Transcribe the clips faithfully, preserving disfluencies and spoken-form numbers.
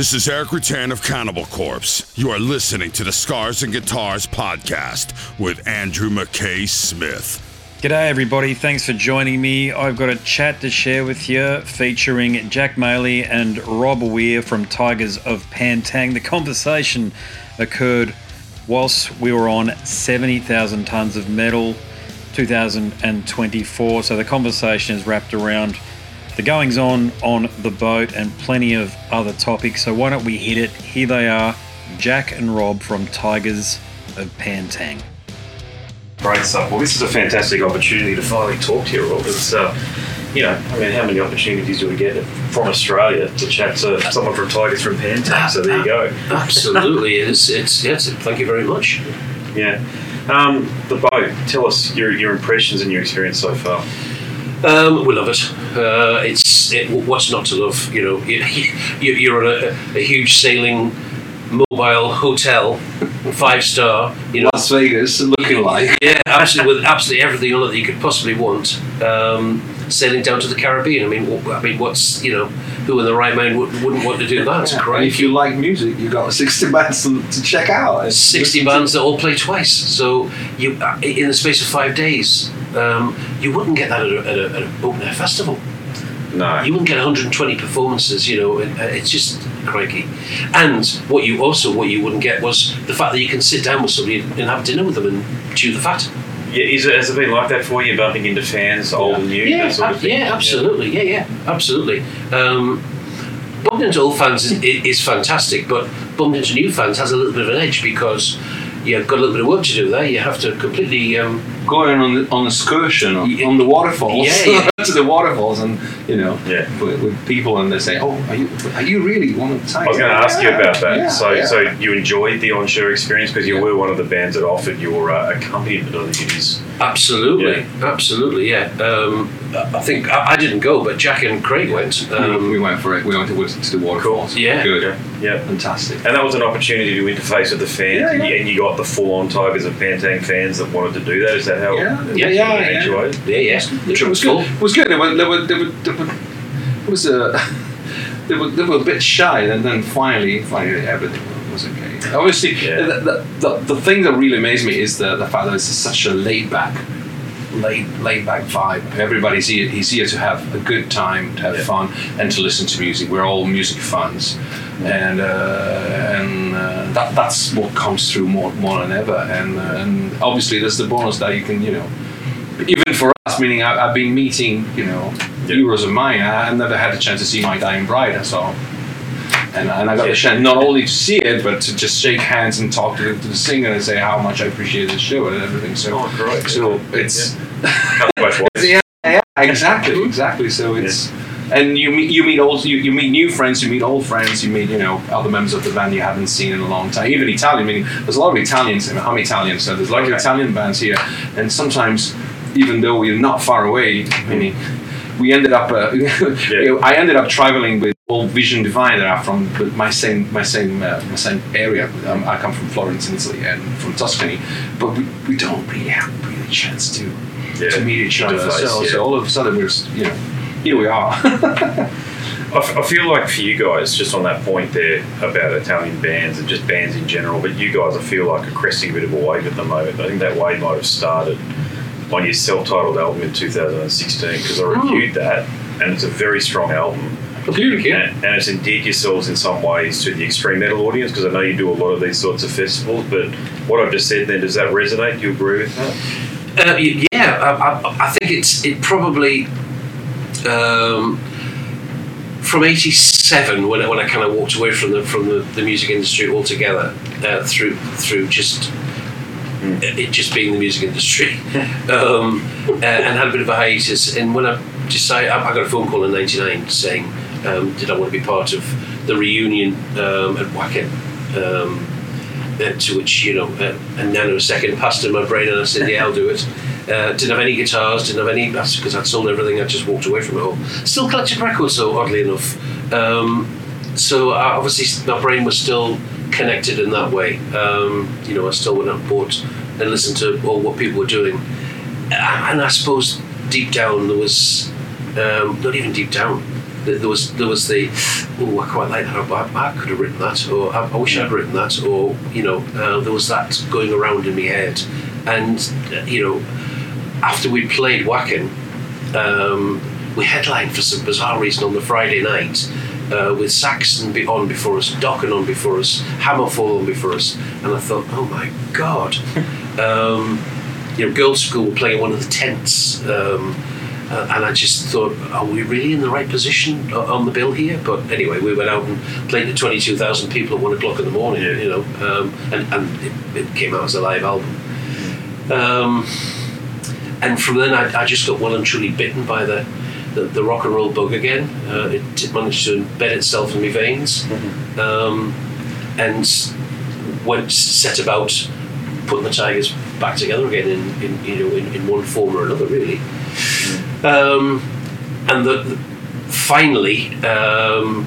This is Eric Rutan of Cannibal Corpse. You are listening to the Scars and Guitars podcast with Andrew Mackay-Smith. G'day everybody, thanks for joining me. I've got a chat to share with you featuring Jack Meille and Robb Weir from Tygers of Pan Tang. The conversation occurred whilst we were on seventy thousand Tons of Metal two thousand twenty-four, so the conversation is wrapped around the goings on on the boat and plenty of other topics, so why don't we hit it? Here they are, Jack and Robb from Tygers of Pan Tang. Great stuff. Well, this is a fantastic opportunity to finally talk to you all. It's, uh, you know, I mean, how many opportunities do we get from Australia to chat to someone from Tygers from Pan Tang? So there you go. Absolutely. it's, it's, it's, thank you very much. Yeah. Um, the boat, tell us your, your impressions and your experience so far. Um, we love it. Uh, it's it, what's not to love? You know, you, you, you're on a, a huge sailing mobile hotel, five star. You know, Las Vegas, looking like. Yeah, absolutely, with absolutely everything on it that you could possibly want. Um, sailing down to the Caribbean. I mean, I mean, what's you know, who in the right mind would, wouldn't want to do that? Yeah. Great. If you like music, you've got sixty bands to check out. It's sixty bands that all play twice. So you, in the space of five days. Um, you wouldn't get that at a, at a, at a open air festival. No. You wouldn't get one hundred twenty performances, you know, and, uh, it's just crikey. And what you also, what you wouldn't get was the fact that you can sit down with somebody and have dinner with them and chew the fat. Yeah, is it, has it been like that for you, bumping into fans, old and new, yeah, that sort ab- of thing? Yeah, absolutely, yeah, yeah, yeah absolutely. Um, bumping into old fans is, is fantastic, but bumping into new fans has a little bit of an edge because you've got a little bit of work to do there. You have to completely um, go in on the on excursion on, yeah, on the waterfalls, yeah, yeah. to the waterfalls, and you know, yeah. with, with people, and they say, "Oh, are you are you really one of the Tygers?" I was going to yeah. ask you about that. Yeah, so, yeah. so you enjoyed the onshore experience because you yeah. were one of the bands that offered your uh, accompaniment on the giddies. Absolutely, yeah. absolutely, yeah. Um, I think I, I didn't go, but Jack and Craig went. Um, we, we went for it. We went to, to the waterfalls. Cool. Yeah, good, yeah. yeah, fantastic. And that was an opportunity to interface with the fans, yeah, yeah. and you got the full-on Tygers of Pan Tang fans that wanted to do that. Is that how yeah, it, yeah, it, yeah, it yeah. enjoyed? Yeah, yeah. The trip was cool. It was good. They were, they were, they were, they were, it was a, they were, they were a bit shy, and then finally, finally, everything was okay. Obviously, yeah. the, the, the the thing that really amazed me is the the fact that it's such a laid-back, laid laid-back vibe. Everybody's here, he's here to have a good time, to have yeah. fun, and to listen to music. We're all music fans. And uh, and uh, that that's what comes through more more than ever. And uh, and obviously there's the bonus that you can you know, even for us. Meaning I, I've been meeting you know yeah. heroes of mine. I've never had a chance to see My Dying Bride, and so and and I got yeah. the chance not only to see it but to just shake hands and talk to the, to the singer and say how much I appreciate the show and everything. So oh, correct. so it's yeah. yeah, yeah exactly exactly. So it's. Yeah. And you meet you meet old you, you meet new friends, you meet old friends, you meet you know other members of the band you haven't seen in a long time. Even Italian, I mean, there's a lot of Italians. I mean, I'm Italian, so there's a lot of Italian bands here. And sometimes, even though we're not far away, I mean, we ended up. Uh, yeah. I ended up traveling with old Vision Divine that are from my same my same uh, my same area. Um, I come from Florence, Italy, and from Tuscany, but we, we don't really have really a chance to yeah. to meet each other. So, yeah. so all of a sudden, we're you know. Here we are. I, f- I feel like for you guys, just on that point there about Italian bands and just bands in general, but you guys, I feel like are cresting a bit of a wave at the moment. I think that wave might have started on your self-titled album in two thousand sixteen because I reviewed oh. that, and it's a very strong album. Good, yeah. and, and it's endeared yourselves in some ways to the extreme metal audience because I know you do a lot of these sorts of festivals, but what I've just said then, does that resonate? Do you agree with that? Uh, yeah, I, I, I think it's it probably... Um, from eighty-seven, when I, when I kind of walked away from the from the, the music industry altogether, uh, through through just mm. it just being the music industry, um, and, and had a bit of a hiatus. And when I decided, I, I got a phone call in ninety-nine saying, um, "Did I want to be part of the reunion um, at Wacken?" Um, to which you know, a, a nanosecond passed in my brain, and I said, "Yeah, I'll do it." Uh, didn't have any guitars, didn't have any, that's because I'd sold everything, I just walked away from it all. Still collected records though, oddly enough. Um, so I, obviously my brain was still connected in that way. Um, you know, I still went and bought and listened to all what people were doing. And I suppose deep down there was, um, not even deep down, there was there was the oh I quite like that, but Mark could have written that, or I, I wish yeah. I'd written that, or you know uh, there was that going around in my head. And uh, you know after we played Wacken, um, we headlined for some bizarre reason on the Friday night, uh, with Saxon on before us, Dokken on before us, Hammerfall on before us, and I thought, oh my god. um, you know Girls' School were playing one of the tents, um, Uh, and I just thought, are we really in the right position on the bill here? But anyway, we went out and played to twenty-two thousand people at one o'clock in the morning, you know, um, and, and it, it came out as a live album. Um, and from then, I, I just got well and truly bitten by the, the, the rock and roll bug again. Uh, it, it managed to embed itself in my veins, mm-hmm. um, and went set about putting the Tygers back together again in, in you know in, in one form or another, really. Um, and the, the, finally, um,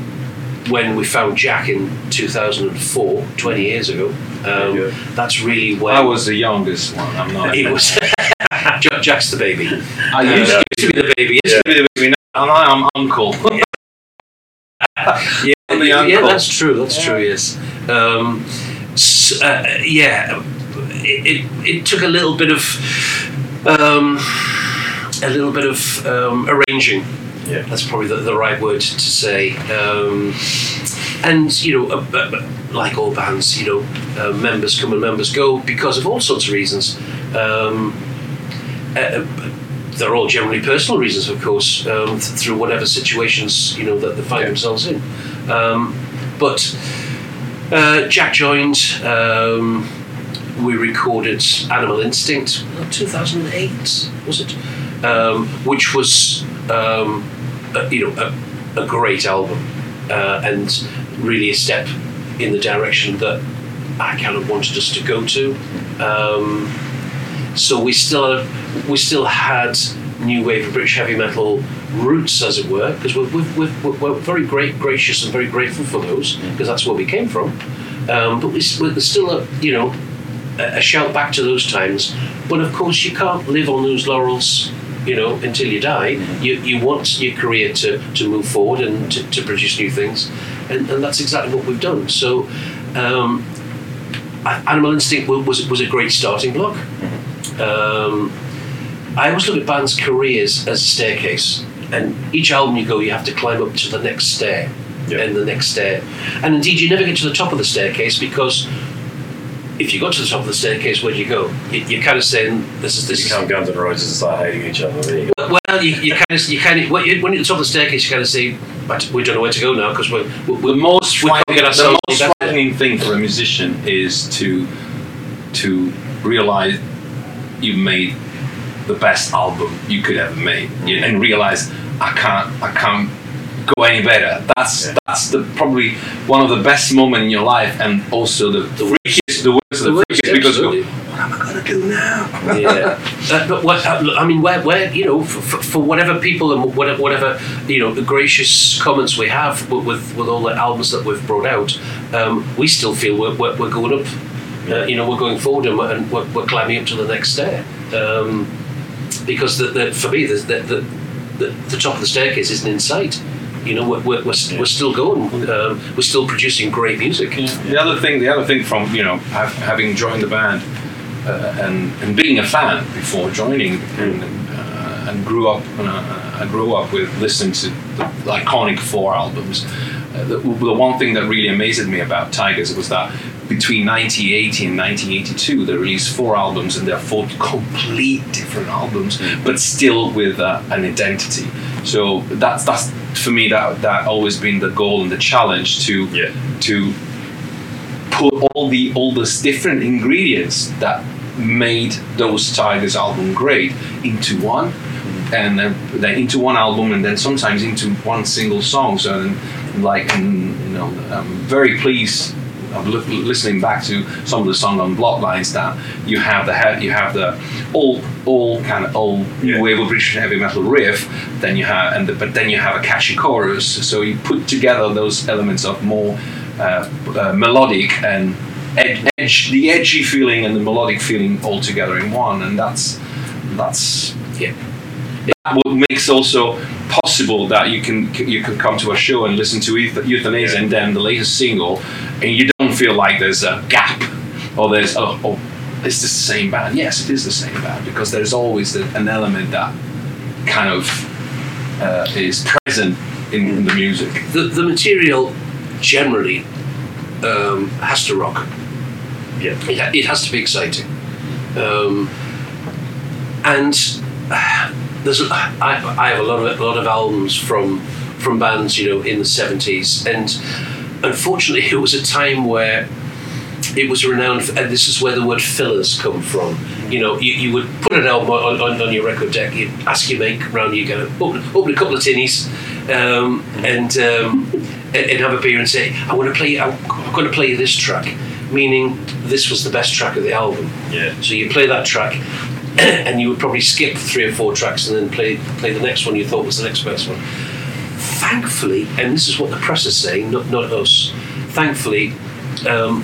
when we found Jack in two thousand four, twenty years ago, um, yeah. that's really when... I was the youngest one, I'm not... It was Jack's the baby. I used, uh, used to be the baby. Used yeah. to be the baby, and I am uncle. yeah. yeah, I'm the uncle. Yeah, that's true, that's yeah. true, yes. Um, so, uh, yeah, it, it, it took a little bit of... Um, a little bit of um, arranging. Yeah. That's probably the, the right word to say. Um, and, you know, uh, uh, like all bands, you know, uh, members come and members go because of all sorts of reasons. Um, uh, they're all generally personal reasons, of course, um, th- through whatever situations, you know, that they find yeah. themselves in. Um, but uh, Jack joined. Um, we recorded Animal Instinct, two thousand eight, was it? Um, which was, um, a, you know, a, a great album, uh, and really a step in the direction that I kind of wanted us to go to. Um, so we still we still had new wave of British heavy metal roots, as it were, because we're, we're, we're, we're very great, gracious and very grateful for those, because that's where we came from. Um, but we, we're still, a, you know, a, a shout back to those times. But of course, you can't live on those laurels, you know, until you die. You you want your career to, to move forward and to, to produce new things, and, and that's exactly what we've done. So, um, Animal Instinct was was a great starting block. Um, I always look at bands' careers as a staircase, and each album you go, you have to climb up to the next stair, yeah. and the next stair, and indeed you never get to the top of the staircase, because if you got to the top of the staircase, where do you go? You, you're kind of saying, this is this. You can't Guns N' Roses and start hating each other. Really. Well, well you, you kind of, you kind of, when you're at the top of the staircase, you kind of say, we don't know where to go now, because we're, we're the most, we can't get ourselves. The most frightening thing for a musician is to to realize you've made the best album you could ever make, mm-hmm. and realize I can't, I can't go any better. That's yeah. that's the probably one of the best moments in your life, and also the the freakiest, the worst of the, the freakiest, yeah, because absolutely. What am I gonna do now? yeah, uh, but what I mean, where where you know, for, for whatever people and whatever, whatever you know, the gracious comments we have with with, with all the albums that we've brought out, um, we still feel we're we're, we're going up, uh, you know, we're going forward, and we're, and we're, we're climbing up to the next stair, um, because the, the for me the the, the the top of the staircase isn't in sight. You know, we're we're, we're, yeah. we're still going. Um, we're still producing great music. Yeah. The other thing, the other thing from you know, have, having joined the band uh, and and being a fan before joining, and uh, and grew up, and uh, I grew up with listening to the, the iconic four albums. Uh, the, the one thing that really amazed me about Tygers was that between nineteen eighty and nineteen eighty-two, they released four albums, and they're four complete different albums, but still with uh, an identity. So that's that's. For me, that that always been the goal and the challenge to yeah. to put all the all those different ingredients that made those Tygers album great into one, and then, then into one album, and then sometimes into one single song. So, and like and, you know, I'm very pleased. Of listening back to some of the songs on Bloodlines, that you have the you have the all all kind of old yeah. wave of British heavy metal riff, then you have and the, but then you have a catchy chorus. So you put together those elements of more uh, uh, melodic and ed- edge the edgy feeling and the melodic feeling all together in one, and that's that's yeah. That what makes also impossible that you can you could come to a show and listen to Euthanasia yeah. and then the latest single, and you don't feel like there's a gap or there's oh, oh it's the same band. Yes, it is the same band, because there's always an element that kind of uh, is present in, in the music. The, the material generally um, has to rock. Yeah, it, ha- it has to be exciting. Um, and uh, there's a, I, I have a lot of a lot of albums from from bands, you know, in the seventies, and unfortunately, it was a time where it was renowned for, and this is where the word fillers come from. You know, you, you would put an album on, on, on your record deck, you'd ask your mate round, you go open, open a couple of tinnies, um, and, um, and and have a beer and say, I want to play. I'm, I'm going to play this track. Meaning this was the best track of the album. Yeah. So you play that track, and you would probably skip three or four tracks and then play play the next one you thought was the next best one. Thankfully, and this is what the press is saying, not not us. Thankfully, um,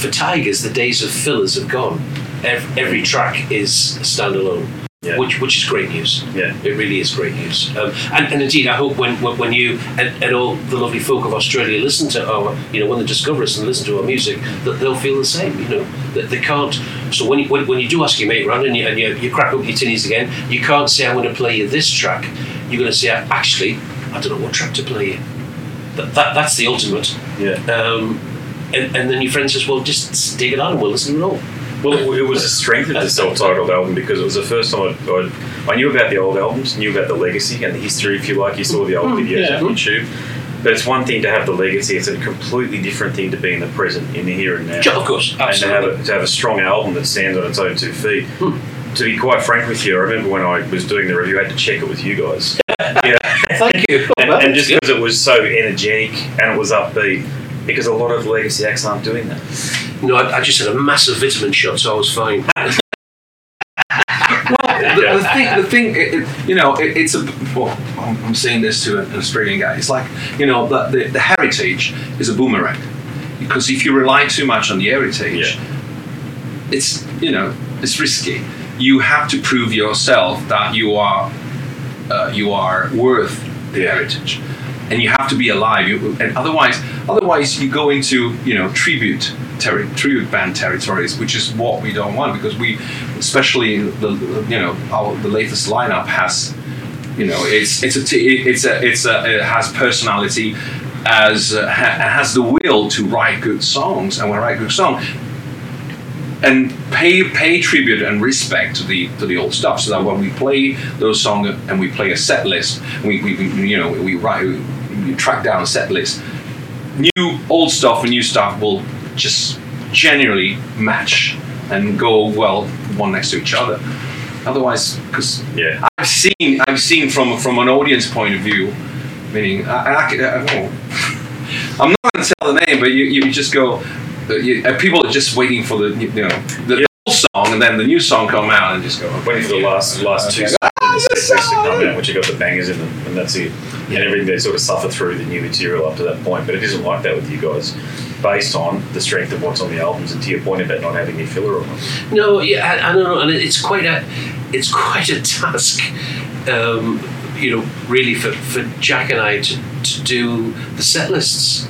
for Tygers, the days of fillers have gone. Every, every track is standalone, yeah. which which is great news. Yeah. It really is great news. Um, and, and indeed, I hope when when you and, and all the lovely folk of Australia listen to our, you know, when they discover us and listen to our music, that they'll feel the same. You know, that they can't. So when you, when, when you do ask your mate round and you and you, you crack up your tinnies again, you can't say, "I'm going to play you this track." You're going to say, "Actually, I don't know what track to play you." That, that that's the ultimate. Yeah. Um, And, and then your friend says, well, just dig it out and we'll listen to it all. Well, it was the strength of the self-titled album, because it was the first time I'd, I'd, I knew about the old albums, knew about the legacy and the history, if you like. You saw the old mm, videos yeah. on YouTube. But it's one thing to have the legacy. It's a completely different thing to be in the present, in the here and now. Sure, of course, absolutely. And to have, a, to have a strong album that stands on its own two feet. Mm. To be quite frank with you, I remember when I was doing the review, I had to check it with you guys. Yeah. Thank you. And, oh, and just because it was so energetic and it was upbeat, because a lot of legacy acts aren't doing that. No, I, I just had a massive vitamin shot, so I was fine. Well, the, the thing, the thing, it, it, you know, it, it's a. Well, I'm saying this to an Australian guy. It's like, you know, the, the, the heritage is a boomerang, because if you rely too much on the heritage, yeah. it's you know, it's risky. You have to prove yourself that you are, uh, you are worth the heritage. And you have to be alive, you, and otherwise, otherwise you go into you know tribute terri- tribute band territories, which is what we don't want, because we, especially the you know our, the latest lineup has, you know, it's it's a it's a it's a it has personality, as uh, ha- has the will to write good songs, and when I write good songs, and pay pay tribute and respect to the to the old stuff, so that when we play those songs and we play a set list, we we, we you know we write. We, You track down a set list. New old stuff and new stuff will just generally match and go well one next to each other. Otherwise, because yeah. I've seen I've seen from from an audience point of view, meaning I, I, I oh, I'm not going to tell the name, but you, you just go. You, people are just waiting for the you know the yeah. old song, and then the new song come out and just go. Okay, waiting for the last last okay. two songs. Out, which you got the bangers in them, and that's it. Yeah. And everything, they sort of suffer through the new material up to that point, but it isn't like that with you guys, based on the strength of what's on the albums, and to your point about not having any filler on them. No, yeah, I, I don't know, and it's quite a, it's quite a task, um, you know, really for, for Jack and I to, to do the set lists.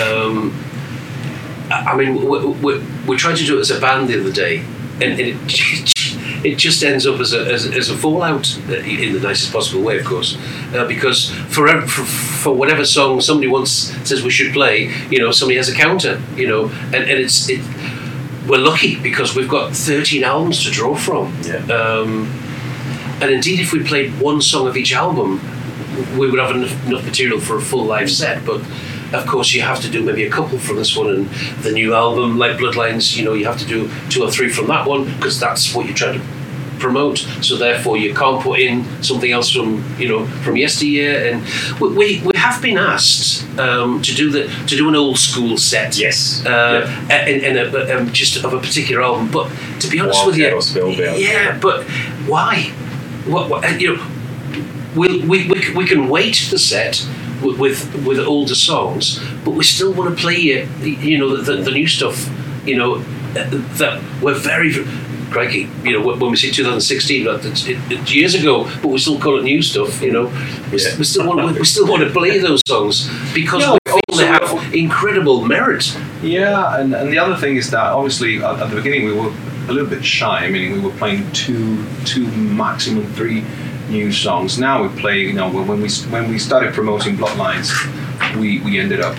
Um, I mean, we're, we're, we're trying to do it as a band the other day, and, and it. It just ends up as a as, as a fallout, in the nicest possible way, of course, uh, because for, for for whatever song somebody once says we should play, you know, somebody has a counter, you know, and, and it's it. We're lucky because we've got thirteen albums to draw from, yeah. um, and indeed, if we played one song of each album, we would have enough, enough material for a full live set, but. Of course, you have to do maybe a couple from this one and the new album, like Bloodlines. You know, you have to do two or three from that one because that's what you're trying to promote. So therefore, you can't put in something else from you know from yesteryear. And we we, we have been asked um, to do the to do an old school set. Yes. Uh, yeah. And, and a, um, just of a particular album. But to be honest Wild with you, or Spellbound. Yeah. But why? What, what you know? We we we we can wait the set. With with older songs, but we still want to play you, you know, the, the new stuff, you know, that we're very crikey, you know, when we see two thousand sixteen, it's, it, it's years ago, but we still call it new stuff, you know. We, yeah. we, still, want, we still want to play those songs because yeah, we feel they have incredible merit. Yeah, and, and the other thing is that, obviously, at, at the beginning we were a little bit shy, meaning we were playing two, two maximum three new songs. Now we play, you know, when we when we started promoting Bloodlines, we, we ended up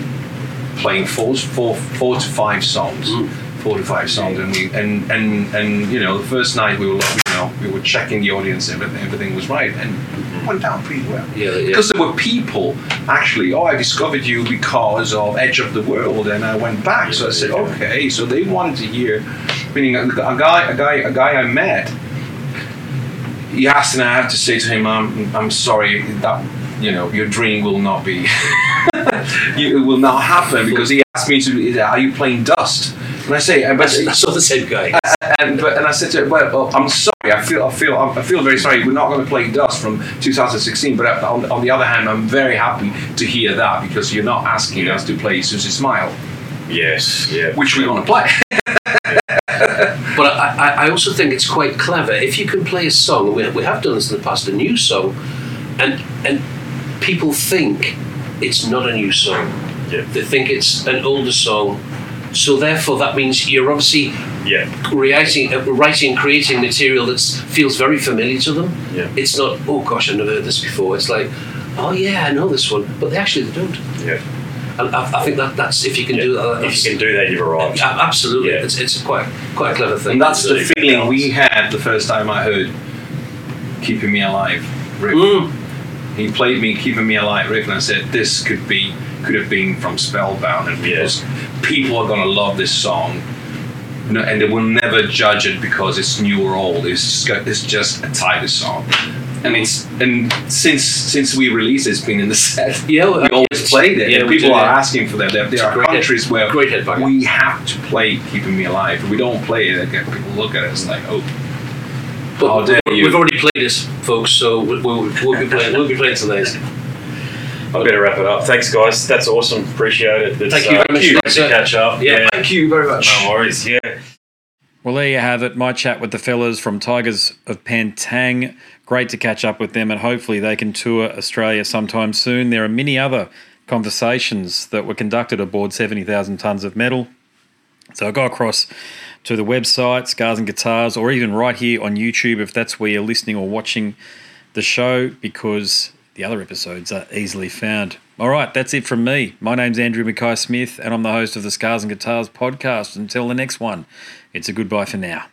playing four, four, four to five songs. Mm. Four to five songs, and we and, and, and you know the first night we were you know we were checking the audience, everything everything was right, and it went down pretty well. Yeah, yeah. Because there were people actually. Oh, I discovered you because of Edge of the World, and I went back. Yeah, so I said, yeah. okay. So they wanted to hear. Meaning a, a guy, a guy, a guy I met. He asked, and I had to say to him, "I'm, I'm sorry that you know your dream will not be, it will not happen." Because he asked me to, "Are you playing Dust?" And I say, and but I saw the same guy. And, and, but, and I said to him, well, well, I'm sorry. I feel, I feel, I feel very sorry. We're not going to play Dust from two thousand sixteen. But on, on the other hand, I'm very happy to hear that because you're not asking yeah. us to play Susie Smile. Yes. Yeah. Which we're going to play. But I, I also think it's quite clever if you can play a song. We we have done this in the past, a new song, and and people think it's not a new song. Yeah. They think it's an older song. So therefore, that means you're obviously yeah. writing, uh, writing, creating material that feels very familiar to them. Yeah. It's not, oh gosh, I've never heard this before. It's like, oh yeah, I know this one, but they actually they don't. Yeah. And I, I think that that's if you can yeah. do that. If you can do that, you've arrived. Uh, absolutely, yeah. it's it's quite quite a clever thing. And that's the feeling we had the first time I heard "Keeping Me Alive." Riff. Mm. He played me "Keeping Me Alive" riff, and I said, "This could be." Could have been from Spellbound, and because yeah. people are gonna love this song, no, and they will never judge it because it's new or old. It's just, it's just a Tygers song, and it's and since since we released it, it's been in the set. Yeah, we always played it. Yeah, and people are asking for that. There, there are countries hit. where great we have to play "Keeping Me Alive." If we don't play it, again, people look at it. It's like, oh, how dare you? We've already played this, folks. So we'll, we'll, we'll be playing. We'll be playing tonight. I better wrap it up. Thanks, guys. That's awesome. Appreciate it. That's, thank you uh, very much. Nice to catch up. Yeah, yeah, thank you very much. No worries. Yeah. Well, there you have it. My chat with the fellas from Tygers of Pan Tang. Great to catch up with them, and hopefully they can tour Australia sometime soon. There are many other conversations that were conducted aboard seventy thousand Tons of Metal. So I go across to the website, Scars and Guitars, or even right here on YouTube if that's where you're listening or watching the show, because the other episodes are easily found. All right, that's it from me. My name's Andrew Mackay-Smith, and I'm the host of the Scars and Guitars podcast. Until the next one, it's a goodbye for now.